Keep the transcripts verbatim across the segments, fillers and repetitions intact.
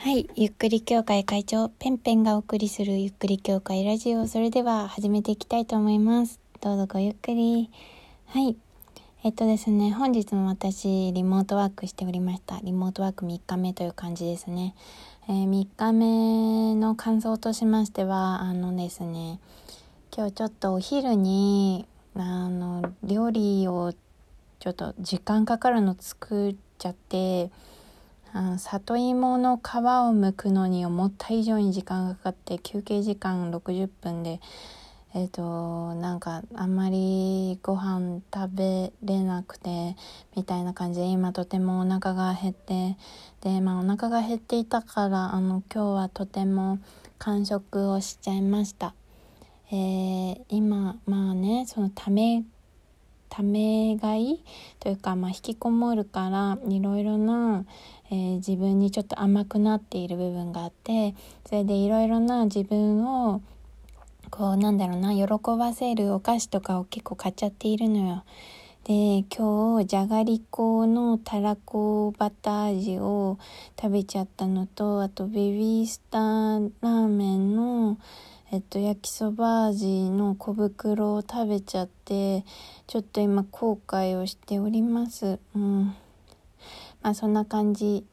はい、ゆっくり協会会長ペンペンがお送りするゆっくり協会ラジオ、それでは始めていきたいと思います。どうぞごゆっくり。はい、えっとですね、本日も私リモートワークしておりました。リモートワークみっかめという感じですね。えー、みっかめの感想としましては、あのですね、今日ちょっとお昼にあの料理をちょっと時間かかるの作っちゃって、あの里芋の皮を剥くのに思った以上に時間がかかって、休憩時間ろくじゅっぷんで、えっとなんかあんまりご飯食べれなくてみたいな感じで、今とてもお腹が減って、でまあお腹が減っていたから、あの今日はとても完食をしちゃいました。えー、今まあね、そのためためがいというか、まあ、引きこもるからいろいろな、えー、自分にちょっと甘くなっている部分があって、それでいろいろな自分をこう、なんだろうな、喜ばせるお菓子とかを結構買っちゃっているのよ。で今日じゃがりこのたらこバター味を食べちゃったのと、あとベビースターラーメンのえっと、焼きそば味の小袋を食べちゃって、ちょっと今後悔をしております。うん、まあそんな感じ。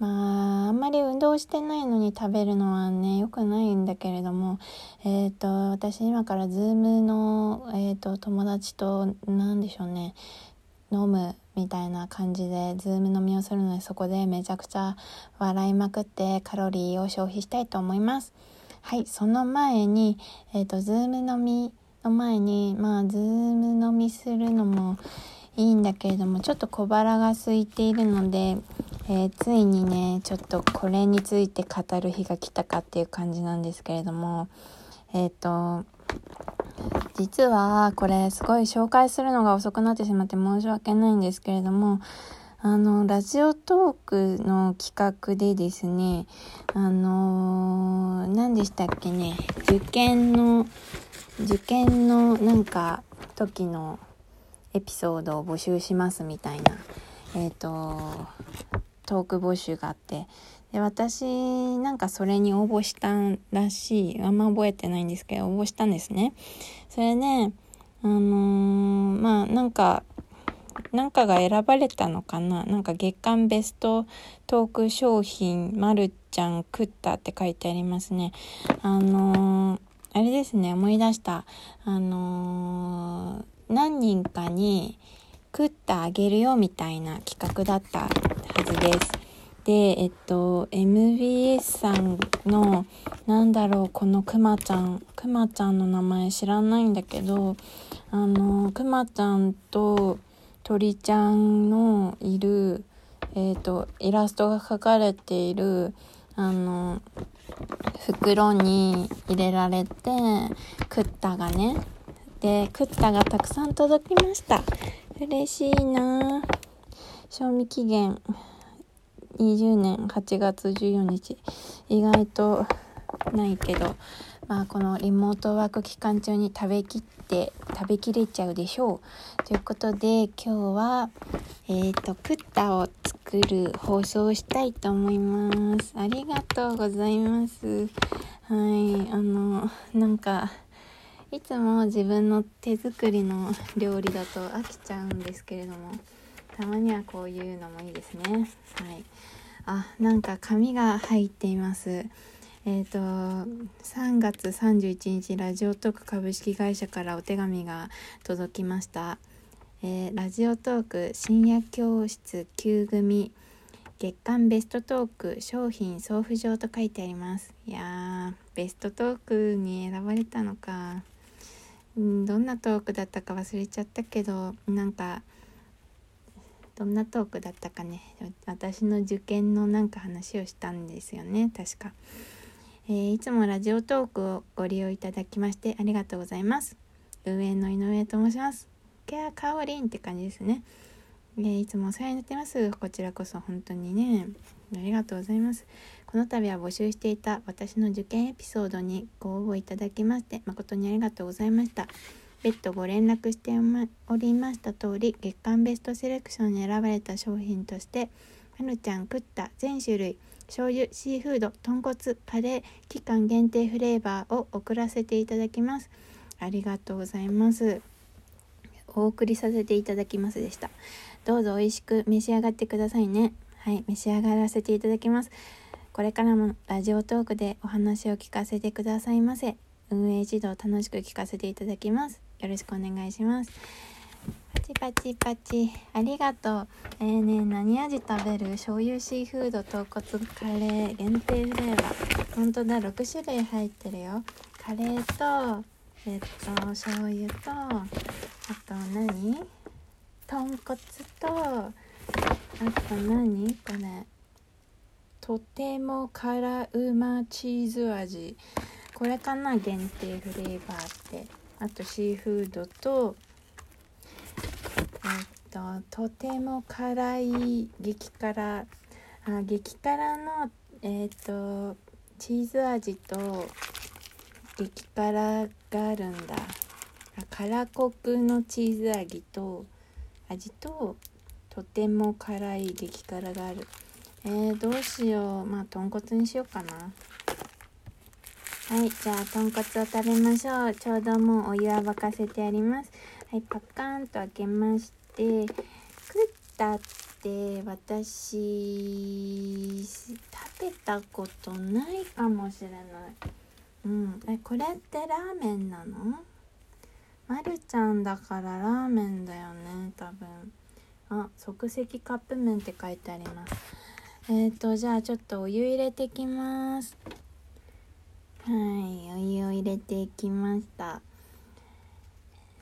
まああんまり運動してないのに食べるのはね良くないんだけれども、えっと私今からズームの、えっと友達となんでしょうね、飲むみたいな感じでズーム飲みをするので、そこでめちゃくちゃ笑いまくってカロリーを消費したいと思います。はい、その前に、えっと、ズーム飲みの前に、まあ、ズーム飲みするのもいいんだけれども、ちょっと小腹が空いているので、えー、ついにね、ちょっとこれについて語る日が来たかっていう感じなんですけれども、えっと、実はこれすごい紹介するのが遅くなってしまって申し訳ないんですけれども、あのラジオトークの企画でですね、あのー、何でしたっけね、受験の受験のなんか時のエピソードを募集しますみたいな、えっとトーク募集があって、で私なんかそれに応募したらしい、あんま覚えてないんですけど応募したんですね。それね、あのー、まあなんかなんかが選ばれたのかな、なんか月間ベストトーク商品、まるちゃん食ったって書いてありますね。あのー、あれですね、思い出した。あのー、何人かに食ったあげるよみたいな企画だったはずです。でえっと エムビーエス さんのなんだろう、このくまちゃんくまちゃんの名前知らないんだけど、あのー、くまちゃんと鳥ちゃんのいる、えーと、イラストが描かれているあの袋に入れられて、クッタがね、でクッタがたくさん届きました。嬉しいな。賞味期限にじゅうねんはちがつじゅうよっか、意外とないけど、まあこのリモートワーク期間中に食べきって食べきれちゃうでしょうということで、今日はえっとクッタを作る放送をしたいと思います。ありがとうございます。はい、あのなんかいつも自分の手作りの料理だと飽きちゃうんですけれども、たまにはこういうのもいいですね。はい、あ、なんか紙が入っています。えーと、さんがつさんじゅういちにち、ラジオトーク株式会社からお手紙が届きました。えー、ラジオトーク深夜教室きゅう組月間ベストトーク商品送付状と書いてあります。いやー、ベストトークに選ばれたのか、うん、どんなトークだったか忘れちゃったけど、なんかどんなトークだったかね、私の受験のなんか話をしたんですよね、確か。えー、いつもラジオトークをご利用いただきましてありがとうございます。運営の井上と申します。ケアカオリンって感じですね。えー、いつもお世話になってます。こちらこそ本当にね、ありがとうございます。この度は募集していた私の受験エピソードにご応募いただきまして誠にありがとうございました。別途ご連絡しておりました通り、月間ベストセレクションに選ばれた商品として、まるちゃん食った全種類醤油、シーフード、豚骨、カレー、期間限定フレーバーを送らせていただきます。ありがとうございます。お送りさせていただきますでした。どうぞ美味しく召し上がってくださいね。はい、召し上がらせていただきます。これからもラジオトークでお話を聞かせてくださいませ。運営指導楽しく聞かせていただきます。よろしくお願いします。パチパチパチ、ありがとう。えーね、何味食べる？醤油、シーフード、豚骨、カレー、限定フレーバー。ほんとだ、ろく種類入ってるよ。カレーと、えっと、醤油と、あと何？豚骨と、あと何？これ。とても辛うまチーズ味。これかな、限定フレーバーって。あとシーフードと、えっと、とても辛い激辛、あ、激辛の、えっと、チーズ味と激辛があるんだ。辛コクのチーズ味と味ととても辛い激辛がある。えー、どうしよう。まあ豚骨にしようかな。はい、じゃあ豚骨を食べましょう。ちょうどもうお湯は沸かせてあります。はい、パカンと開けまして、食ったって私食べたことないかもしれない。うん、え、これってラーメンなの？まるちゃんだからラーメンだよね、多分。あ、即席カップ麺って書いてあります。えっと、じゃあちょっとお湯入れてきます。はい、お湯を入れていきました。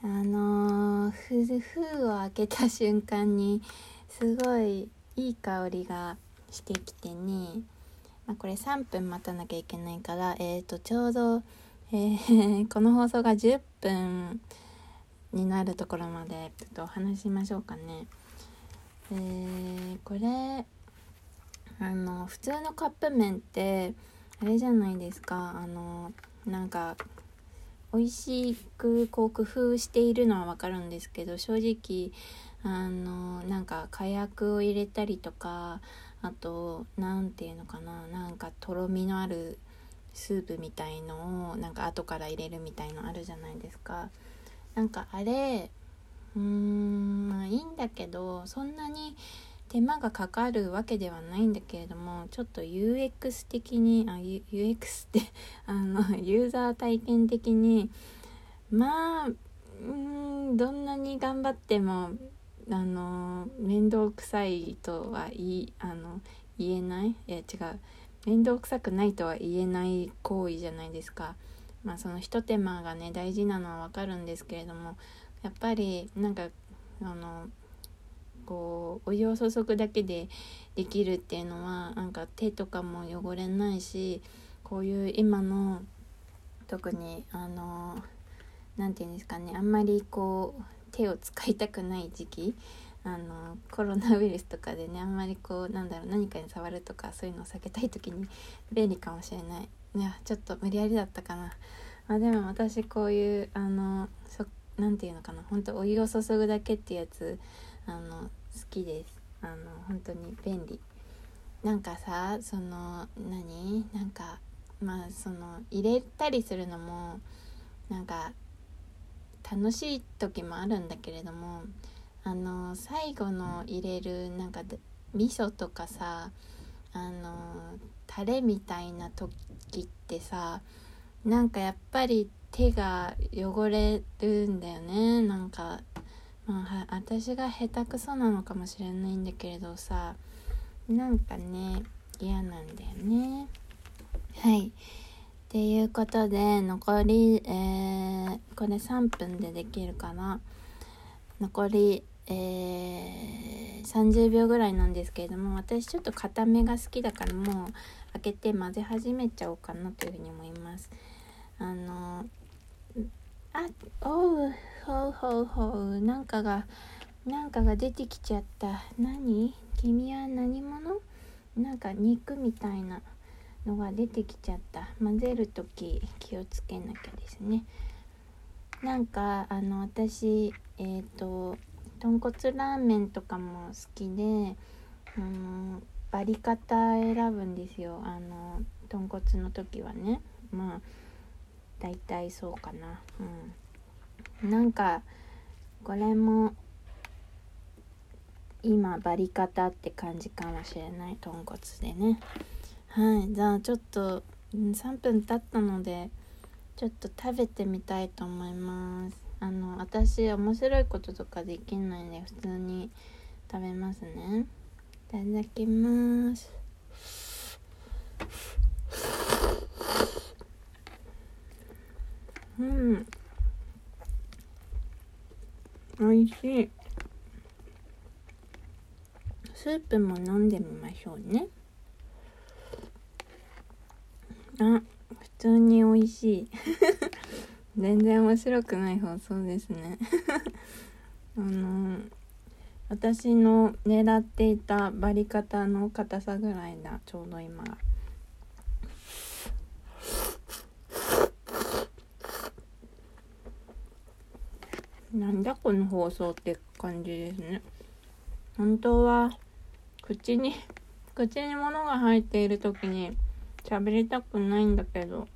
あのー、ふ、封を開けた瞬間にすごいいい香りがしてきてね。まあ、これさんぷん待たなきゃいけないから、えっと、ちょうど、えー、この放送がじゅっぷんになるところまでちょっとお話しましょうかね。えー、これ、あの、普通のカップ麺ってあれじゃないですか、あの、なんか美味しくこう工夫しているのはわかるんですけど、正直あのなんか火薬を入れたりとか、あとなんていうのかな、なんかとろみのあるスープみたいのをなんか後から入れるみたいのあるじゃないですか。なんかあれ、うーん、まあいいんだけど、そんなに手間がかかるわけではないんだけれども、ちょっと ユーエックス 的に、あ、U、ユーエックス ってあのユーザー体験的に、まあ、うーん、どんなに頑張ってもあの面倒くさいとは言いあの言えない、いや違う、面倒くさくないとは言えない行為じゃないですか。まあその一手間がね大事なのはわかるんですけれども、やっぱりなんかあのこうお湯を注ぐだけでできるっていうのは、なんか手とかも汚れないし、こういう今の特にあのなんていうんですかね、あんまりこう手を使いたくない時期、あのコロナウイルスとかでね、あんまりこうなんだろう、何かに触るとかそういうのを避けたい時に便利かもしれない。いや、ちょっと無理やりだったかな。まあ、でも私こういうあのそなんていうのかな、本当お湯を注ぐだけってやつあの好きです。あの本当に便利。なんかさ、その何なんかまあその入れたりするのもなんか楽しい時もあるんだけれども、あの最後の入れるなんか味噌とかさ、あのタレみたいな時ってさ、なんかやっぱり手が汚れるんだよね。なんかまあ、私が下手くそなのかもしれないんだけれどさ、なんかね嫌なんだよね。はいということで、残り、えー、これさんぷんでできるかな、残り、えー、さんじゅうびょうぐらいなんですけれども、私ちょっと固めが好きだから、もう開けて混ぜ始めちゃおうかなというふうに思います。あのあ、おう、ほうほうほう、なんかが、なんかが出てきちゃった。何？君は何者？なんか肉みたいなのが出てきちゃった。混ぜるとき気をつけなきゃですね。なんか、あの、私、えっと、豚骨ラーメンとかも好きで、あの、バリ方選ぶんですよ。あの豚骨の時はね、まあだいたいそうかな、うん、なんかこれも今バリ方って感じかもしれない、豚骨でね。はい、じゃあちょっとさんぷん経ったのでちょっと食べてみたいと思います。あの私面白いこととかできないので普通に食べますね。いただきます。うん、おいしい。スープも飲んでみましょうね。あ、普通に美味しい。全然面白くない放送ですね。あの私の狙っていたバリ方の硬さぐらいだ、ちょうど今。なんだこの放送って感じですね。本当は口に口に物が入っているときに喋りたくないんだけど、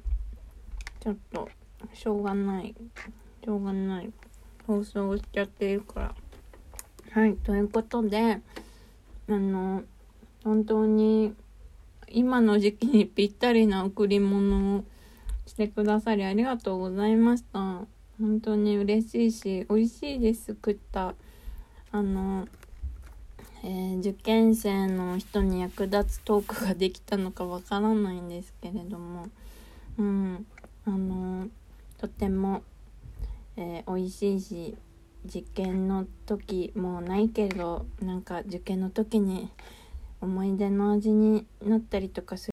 ちょっとしょうがないしょうがない放送をしちゃっているから。はい、ということで、あの本当に今の時期にぴったりな贈り物をしてくださりありがとうございました。本当に嬉しいし美味しいです。食った、あのえー、受験生の人に役立つトークができたのかわからないんですけれども、うん、あのー、とても、えー、美味しいし、受験の時もうないけど、なんか受験の時に思い出の味になったりとかする